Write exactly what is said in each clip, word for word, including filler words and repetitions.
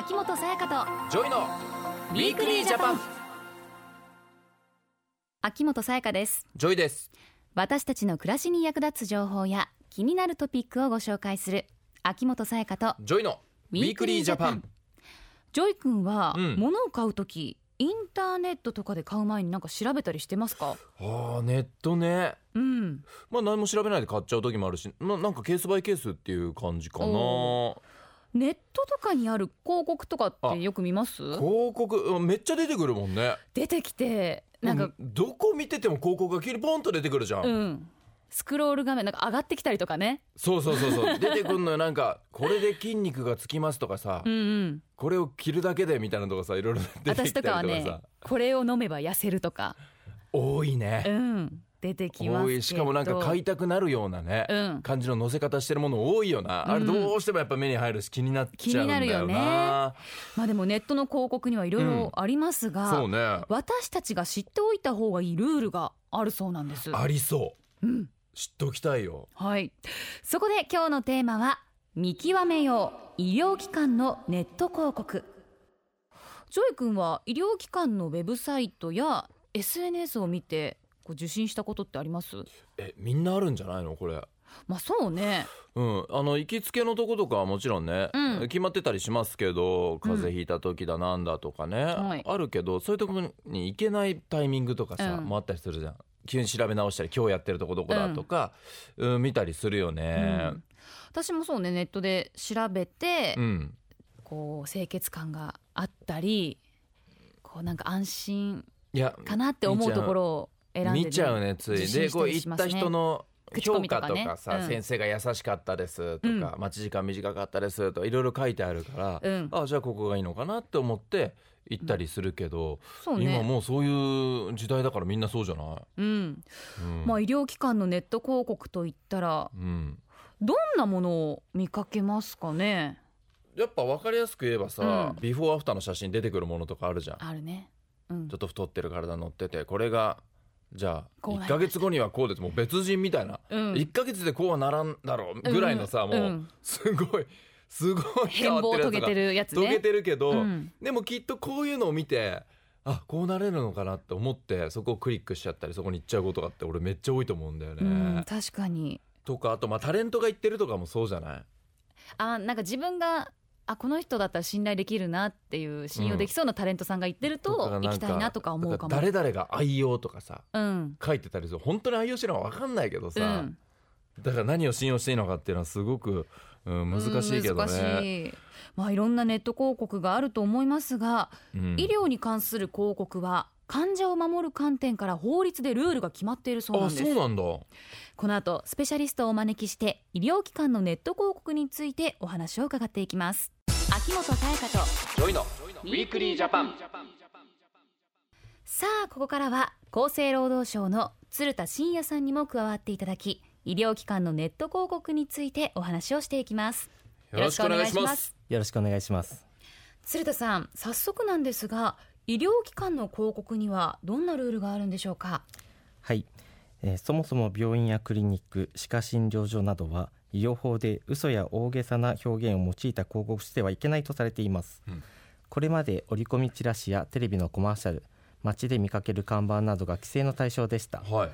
秋元才加とジョイのウィークリージャパン。秋元才加です。ジョイです。私たちの暮らしに役立つ情報や気になるトピックをご紹介する秋元才加とジョイのウィークリージャパン。ジョイ君は、うん、物を買うときインターネットとかで買う前に何か調べたりしてますか？ああ、ネットね。うん。まあ何も調べないで買っちゃう時もあるし、まあ、なんかケースバイケースっていう感じかな。ネットとかにある広告とかってよく見ます？広告めっちゃ出てくるもんね。出てきてなんか、うん、どこ見てても広告が急にポンと出てくるじゃん。うん。スクロール画面なんか上がってきたりとかね。そうそうそうそう出てくんのよ。なんかこれで筋肉がつきますとかさうん、うん、これを着るだけでみたいなとかさ、いろいろ出てきたりとかさ。私とかはねこれを飲めば痩せるとか多いね。うん出てきますけど、多い。しかもなんか買いたくなるようなね、うん、感じの載せ方してるもの多いよな、うん、あれどうしてもやっぱ目に入るし気になっちゃうんだよな。気になるよね。まあでもネットの広告にはいろいろありますが、うんそうね、私たちが知っておいた方がいいルールがあるそうなんです。ありそう、うん知っておきたいよ。はい。そこで今日のテーマは見極めよう医療機関のネット広告。ジョイ君は医療機関のウェブサイトや エスエヌエス を見てこう受診したことってあります？え、みんなあるんじゃないのこれ。まあそうね、うん、あの行きつけのとことかはもちろんね、うん、決まってたりしますけど風邪ひいた時だなんだとかね、うんはい、あるけどそういうところに行けないタイミングとかさ、うん、もあったりするじゃん。急に調べ直したり今日やってるとこどこだとか、うんうん、見たりするよね、うん、私もそうねネットで調べて、うん、こう清潔感があったりこうなんか安心かなって思うところを選んで、ね、見ちゃうねついで、ね、こう行った人の評価とかさ、ねうん、先生が優しかったですとか、うん、待ち時間短かったですとかいろいろ書いてあるから、うん、あじゃあここがいいのかなって思って行ったりするけど、うんそうね、今もうそういう時代だからみんなそうじゃない、うんうんまあ、医療機関のネット広告といったら、うん、どんなものを見かけますかね。やっぱ分かりやすく言えばさ、うん、ビフォーアフターの写真出てくるものとかあるじゃん。あるね、うん、ちょっと太ってる体乗っててこれがじゃあいっかげつごにはこうですもう別人みたいな、うん、いっかげつでこうはならんだろうぐらいのさ、うん、もうすごいすごい変貌を遂げてるやつね。遂げてるけど、うん、でもきっとこういうのを見てあこうなれるのかなって思ってそこをクリックしちゃったりそこに行っちゃうことがあって俺めっちゃ多いと思うんだよね、うん、確かに。とかあとまあタレントが言ってるとかもそうじゃない。あなんか自分があこの人だったら信頼できるなっていう信用できそうなタレントさんが言ってると、うん、行きたいなとか思うかも。か誰々が愛用とかさ、うん、書いてたりする。本当に愛用してるのは分かんないけどさ、うん、だから何を信用していいのかっていうのはすごく、うん、難しいけどね、うん、難しい。まあいろんなネット広告があると思いますが、うん、医療に関する広告は患者を守る観点から法律でルールが決まっているそうなんです。あそうなんだ。この後スペシャリストをお招きして医療機関のネット広告についてお話を伺っていきます。秋元才加とジョイのウィークリージャパン。さあここからは厚生労働省の鶴田信也さんにも加わっていただき医療機関のネット広告についてお話をしていきます。よろしくお願いします。よろしくお願いします。鶴田さん早速なんですが医療機関の広告にはどんなルールがあるんでしょうか。はい、えー、そもそも病院やクリニック歯科診療所などは医療法で嘘や大げさな表現を用いた広告をしてはいけないとされています、うん、これまで折り込みチラシやテレビのコマーシャル街で見かける看板などが規制の対象でした、はい、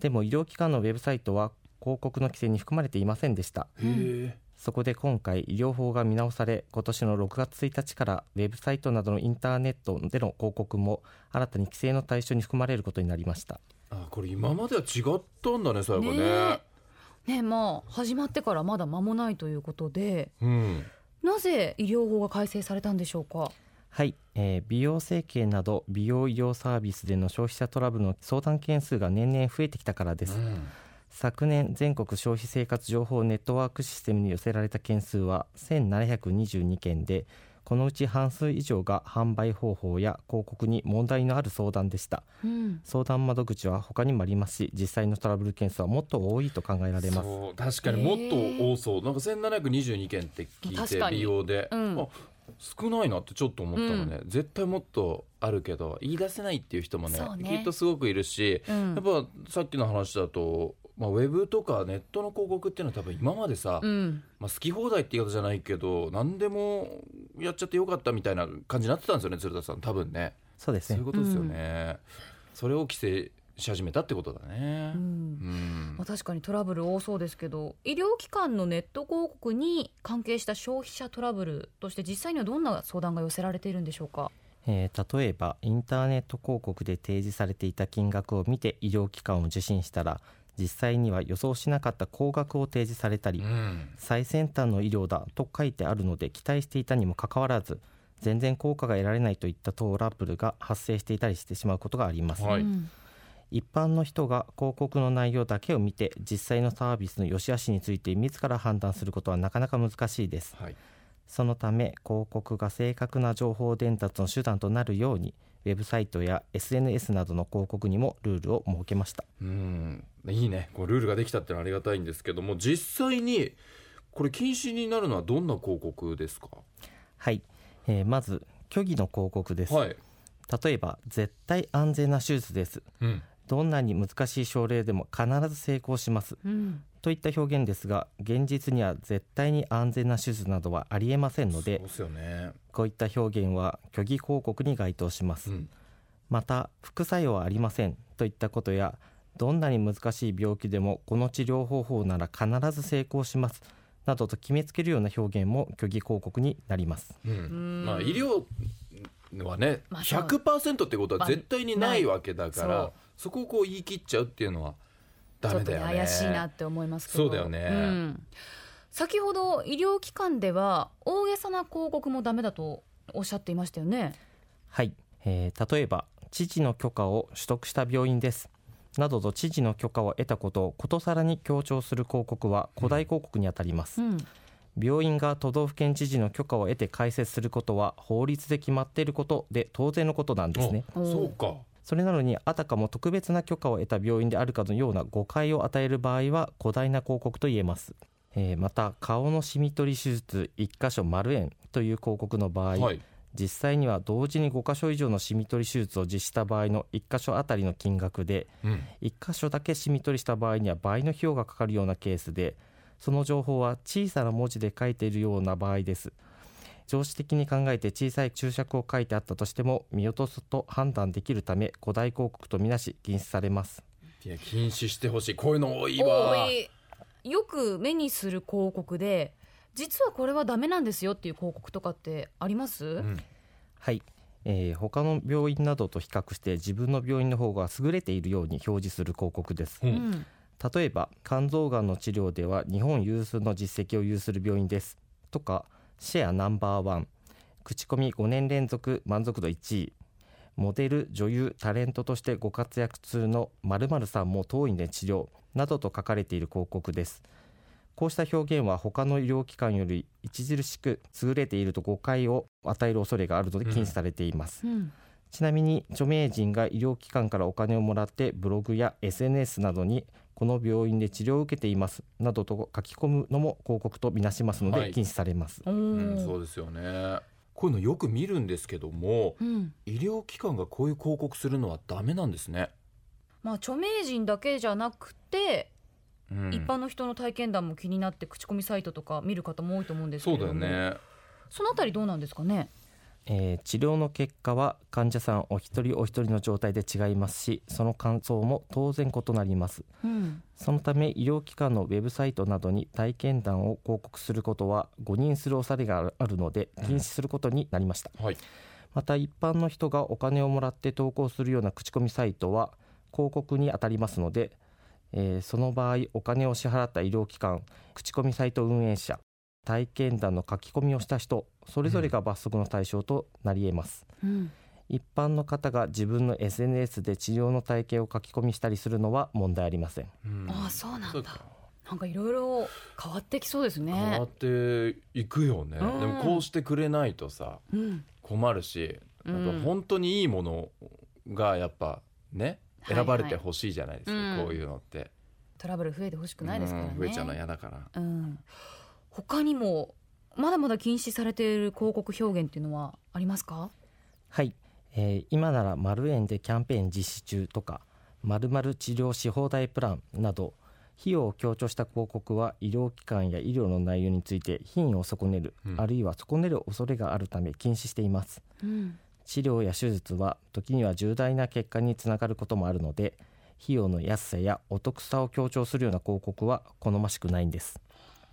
でも医療機関のウェブサイトは広告の規制に含まれていませんでした。へそこで今回医療法が見直され今年のろくがつついたちからウェブサイトなどのインターネットでの広告も新たに規制の対象に含まれることになりました。あこれ今までは違ったんだね最後ねねね、まあ、始まってからまだ間もないということで、うん、なぜ医療法が改正されたんでしょうか。はい、えー、美容整形など美容医療サービスでの消費者トラブルの相談件数が年々増えてきたからです、うん、昨年全国消費生活情報ネットワークシステムに寄せられた件数はせんななひゃくにじゅうにけんでこのうち半数以上が販売方法や広告に問題のある相談でした、うん、相談窓口は他にもありますし実際のトラブル件数はもっと多いと考えられます。そう確かにもっと多そうなんかせんななひゃくにじゅうにけんって聞いて美容で、うん、あ少ないなってちょっと思ったのね、うん、絶対もっとあるけど言い出せないっていう人も ね, ねきっとすごくいるし、うん、やっぱさっきの話だとまあ、ウェブとかネットの広告っていうのは多分今までさ、うんまあ、好き放題って言い方じゃないけど何でもやっちゃってよかったみたいな感じになってたんですよね、鶴田さん多分ね。そうですね、そういうことですよね、うん、それを規制し始めたってことだね、うんうんまあ、確かにトラブル多そうですけど、医療機関のネット広告に関係した消費者トラブルとして実際にはどんな相談が寄せられているんでしょうか。えー、例えばインターネット広告で提示されていた金額を見て医療機関を受診したら、実際には予想しなかった高額を提示されたり、うん、最先端の医療だと書いてあるので期待していたにもかかわらず全然効果が得られないといったトラブルが発生していたりしてしまうことがあります、はい、一般の人が広告の内容だけを見て実際のサービスの良し悪しについて自ら判断することはなかなか難しいです、はい、そのため広告が正確な情報伝達の手段となるようにウェブサイトや エスエヌエス などの広告にもルールを設けました。うーんいいね、こうルールができたってのはありがたいんですけども、実際にこれ禁止になるのはどんな広告ですか。はい、えー、まず虚偽の広告です、はい、例えば絶対安全な手術です、うん、どんなに難しい症例でも必ず成功します、うんといった表現ですが、現実には絶対に安全な手術などはありえませんの で, そうですよ、ね、こういった表現は虚偽広告に該当します、うん、また副作用はありませんといったことや、どんなに難しい病気でもこの治療方法なら必ず成功しますなどと決めつけるような表現も虚偽広告になります、うんうんまあ、医療はね ひゃくパーセント ってことは絶対にないわけだから、そこをこう言い切っちゃうっていうのはダメだよね、ちょっと怪しいなって思いますけど。そうだよね、うん、先ほど医療機関では大げさな広告もダメだとおっしゃっていましたよね。はい、えー、例えば父の許可を取得した病院ですなどと知事の許可を得たことをことさらに強調する広告は誇大広告にあたります、うんうん、病院が都道府県知事の許可を得て開設することは法律で決まっていることで当然のことなんですね。そうか、それなのにあたかも特別な許可を得た病院であるかのような誤解を与える場合は誇大な広告と言えます、えー、また顔のシミ取り手術いっかしょ丸円という広告の場合、はい、実際には同時にごかしょ以上のシミ取り手術を実施した場合のいっかしょあたりの金額で、うん、いっかしょだけシミ取りした場合には倍の費用がかかるようなケースで、その情報は小さな文字で書いているような場合です。常識的に考えて小さい注釈を書いてあったとしても見落とすと判断できるため誇大広告とみなし禁止されます。いや禁止してほしい、こういうの多いわ。多い、よく目にする広告で実はこれはダメなんですよっていう広告とかってあります、うん、はい、えー、他の病院などと比較して自分の病院の方が優れているように表示する広告です、うん、例えば肝臓がんの治療では日本有数の実績を有する病院ですとか、シェアナンバーワン、口コミごねん連続満足度いちい、モデル女優タレントとしてご活躍中の〇〇さんも当院で治療などと書かれている広告です。こうした表現は他の医療機関より著しく優れていると誤解を与える恐れがあるので禁止されています、うんうん、ちなみに著名人が医療機関からお金をもらってブログや エスエヌエス などにこの病院で治療を受けていますなどと書き込むのも広告とみなしますので禁止されます、はいうん、そうですよね。こういうのよく見るんですけども、うん、医療機関がこういう広告するのはダメなんですね。まあ、著名人だけじゃなくて、うん、一般の人の体験談も気になって口コミサイトとか見る方も多いと思うんですけども、そうだよね、そのあたりどうなんですかね。えー、治療の結果は患者さんお一人お一人の状態で違いますし、その感想も当然異なります、うん、そのため医療機関のウェブサイトなどに体験談を広告することは誤認する恐れがあるので禁止することになりました、うんはい、また一般の人がお金をもらって投稿するような口コミサイトは広告に当たりますので、えー、その場合お金を支払った医療機関、口コミサイト運営者、体験談の書き込みをした人それぞれが罰則の対象となり得ます、うん、一般の方が自分の エスエヌエス で治療の体験を書き込みしたりするのは問題ありません、うん、ああそうなんだ。なんかいろいろ変わってきそうですね。変わっていくよね、うん、でもこうしてくれないとさ、うん、困るし、なんか本当にいいものがやっぱね、うん、選ばれてほしいじゃないですか、はいはい、こういうのってトラブル増えてほしくないですからね、うん、増えちゃうの嫌だから、うん他にもまだまだ禁止されている広告表現というのはありますか。はい、えー、今なら丸円でキャンペーン実施中とか、〇〇治療し放題プランなど費用を強調した広告は医療機関や医療の内容について品位を損ねる、うん、あるいは損ねる恐れがあるため禁止しています、うん、治療や手術は時には重大な結果につながることもあるので、費用の安さやお得さを強調するような広告は好ましくないんです。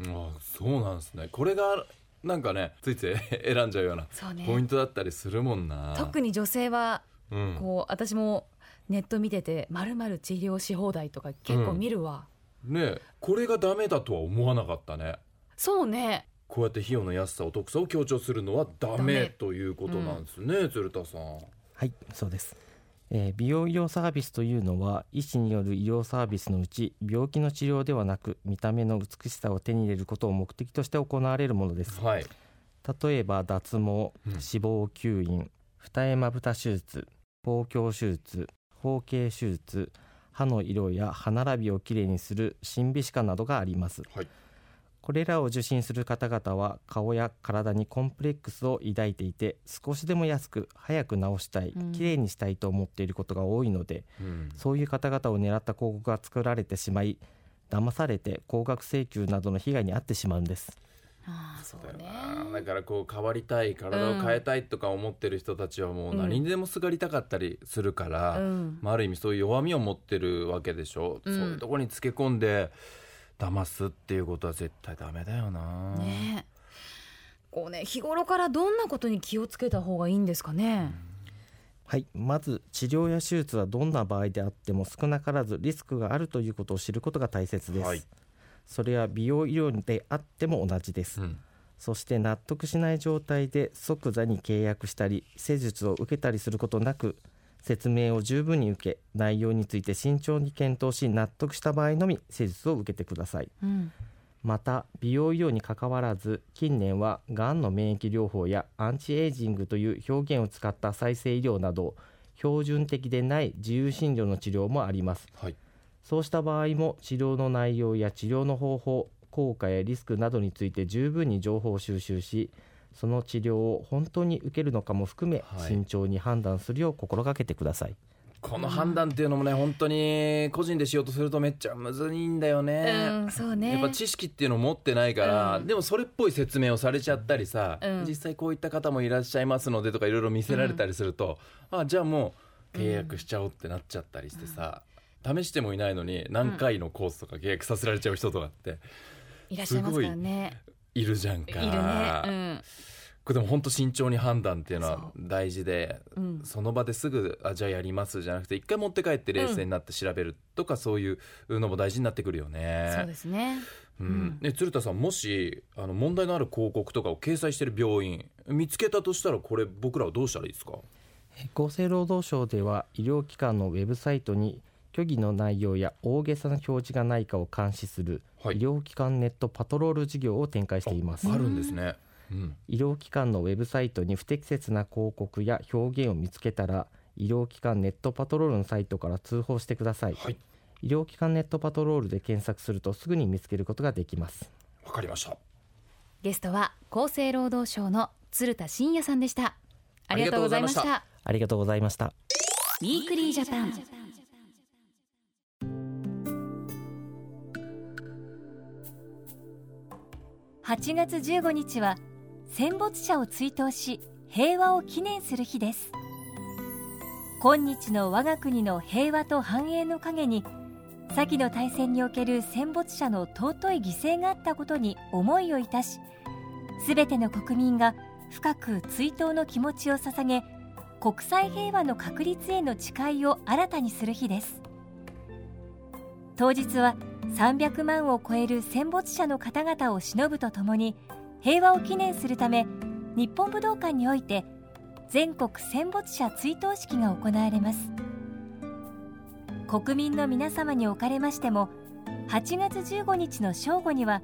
ああ、そうなんですね。これがなんかね、ついつい選んじゃうようなポイントだったりするもんな、ね、特に女性は、うん、こう私もネット見ててまるまる治療し放題とか結構見るわ、うん、ね、これがダメだとは思わなかったね。そうね、こうやって費用の安さお得さを強調するのはダメということなんですね、うん、鶴田さん。はい、そうです。えー、美容医療サービスというのは医師による医療サービスのうち病気の治療ではなく見た目の美しさを手に入れることを目的として行われるものです、はい、例えば脱毛、脂肪吸引、二重まぶた手術、包強手術、包茎手術、歯の色や歯並びをきれいにする審美歯科などがあります、はい、これらを受診する方々は顔や体にコンプレックスを抱いていて、少しでも安く早く治したい、きれいにしたいと思っていることが多いので、うん、そういう方々を狙った広告が作られてしまい、騙されて高額請求などの被害に遭ってしまうんです。ああ、そうね。だからこう変わりたい、体を変えたいとか思ってる人たちはもう何にでもすがりたかったりするから、うん、まあ、ある意味そういう弱みを持ってるわけでしょ、うん、そういうところにつけ込んで騙すっていうことは絶対ダメだよな、ね、こうね、日頃からどんなことに気をつけた方がいいんですかね。はい、まず治療や手術はどんな場合であっても少なからずリスクがあるということを知ることが大切です、はい、それは美容医療であっても同じです、うん、そして納得しない状態で即座に契約したり施術を受けたりすることなく、説明を十分に受け、内容について慎重に検討し、納得した場合のみ施術を受けてください、うん、また美容医療に関わらず近年はがんの免疫療法やアンチエイジングという表現を使った再生医療など標準的でない自由診療の治療もあります、はい、そうした場合も治療の内容や治療の方法、効果やリスクなどについて十分に情報を収集し、その治療を本当に受けるのかも含め、はい、慎重に判断するよう心がけてください。この判断っていうのもね、本当に個人でしようとするとめっちゃむずいんだよね、うん、そうね、やっぱ知識っていうのを持ってないから、うん、でもそれっぽい説明をされちゃったりさ、うん、実際こういった方もいらっしゃいますのでとかいろいろ見せられたりすると、うん、あ、じゃあもう契約しちゃおうってなっちゃったりしてさ、うん、試してもいないのに何回のコースとか契約させられちゃう人とかって、うん、いらっしゃいますからね。いるじゃんか。いるね、うん、でも本当慎重に判断っていうのは大事で、 そ,、うん、その場ですぐあじゃあやりますじゃなくて、一回持って帰って冷静になって調べるとか、うん、そういうのも大事になってくるよね。そうですね、うんうん、で鶴田さん、もしあの問題のある広告とかを掲載している病院見つけたとしたら、これ僕らはどうしたらいいですか。厚生労働省では医療機関のウェブサイトに虚偽の内容や大げさな表示がないかを監視する医療機関ネットパトロール事業を展開しています、はい、あ, あるんですね、うん、医療機関のウェブサイトに不適切な広告や表現を見つけたら、医療機関ネットパトロールのサイトから通報してください、はい、医療機関ネットパトロールで検索するとすぐに見つけることができます。わかりました。ゲストは厚生労働省の鶴田信也さんでした。ありがとうございました。ありがとうございました。ウィークリージャパン、はちがつじゅうごにちは戦没者を追悼し平和を記念する日です。今日の我が国の平和と繁栄の陰に、先の大戦における戦没者の尊い犠牲があったことに思いをいたし、すべての国民が深く追悼の気持ちを捧げ、国際平和の確立への誓いを新たにする日です。当日はさんびゃくまんを超える戦没者の方々を偲ぶとともに、平和を記念するため日本武道館において全国戦没者追悼式が行われます。国民の皆様におかれましても、はちがつじゅうごにちの正午には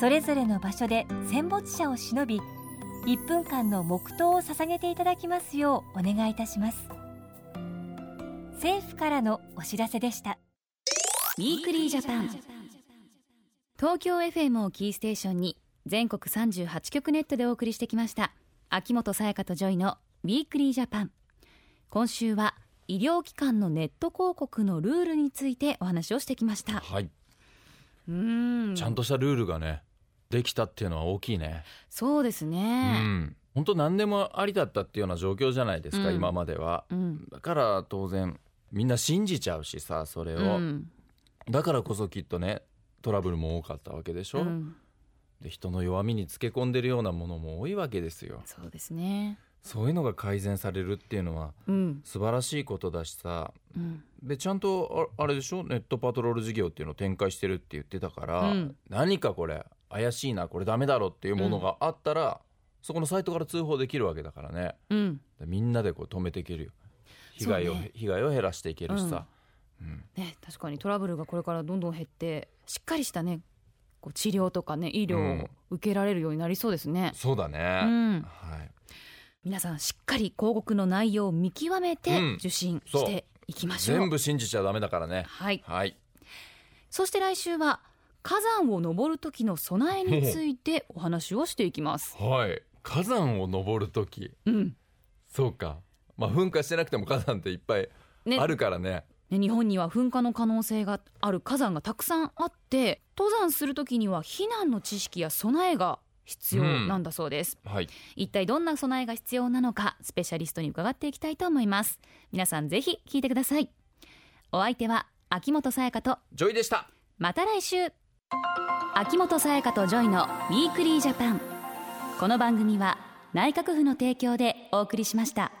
それぞれの場所で戦没者を偲び、いっぷんかんの黙祷を捧げていただきますようお願いいたします。政府からのお知らせでした。ウィークリージャパン、東京 エフエム をキーステーションに全国さんじゅうはちきょくネットでお送りしてきました秋元才加とジョイのウィークリージャパン。今週は医療機関のネット広告のルールについてお話をしてきました、はい、うん、ちゃんとしたルールがねできたっていうのは大きいね。そうですね、うん、本当何でもありだったっていうような状況じゃないですか、うん、今までは、うん、だから当然みんな信じちゃうしさそれを、うん、だからこそきっとねトラブルも多かったわけでしょ、うん、で人の弱みにつけ込んでるようなものも多いわけですよ。そうですね、そういうのが改善されるっていうのは素晴らしいことだしさ、うん、でちゃんと あ, あれでしょネットパトロール事業っていうのを展開してるって言ってたから、うん、何かこれ怪しいなこれダメだろっていうものがあったら、うん、そこのサイトから通報できるわけだからね、うん、みんなでこう止めていけるよ被 害, を、ね、被害を減らしていけるしさ、うんうんね、確かにトラブルがこれからどんどん減ってしっかりしたねこう治療とかね医療を受けられるようになりそうですね、うん、そうだね、うんはい、皆さんしっかり広告の内容を見極めて受診していきましょう、うん、全部信じちゃダメだからね、はいはい、そして来週は火山を登る時の備えについてお話をしていきます、はい、火山を登る時、うん、そうか、まあ、噴火してなくても火山っていっぱいあるからね、ね、日本には噴火の可能性がある火山がたくさんあって登山する時には避難の知識や備えが必要なんだそうです、うんはい、一体どんな備えが必要なのかスペシャリストに伺っていきたいと思います。皆さんぜひ聞いてください。お相手は秋元才加とジョイでした。また来週。秋元才加とジョイのウィークリージャパン、この番組は内閣府の提供でお送りしました。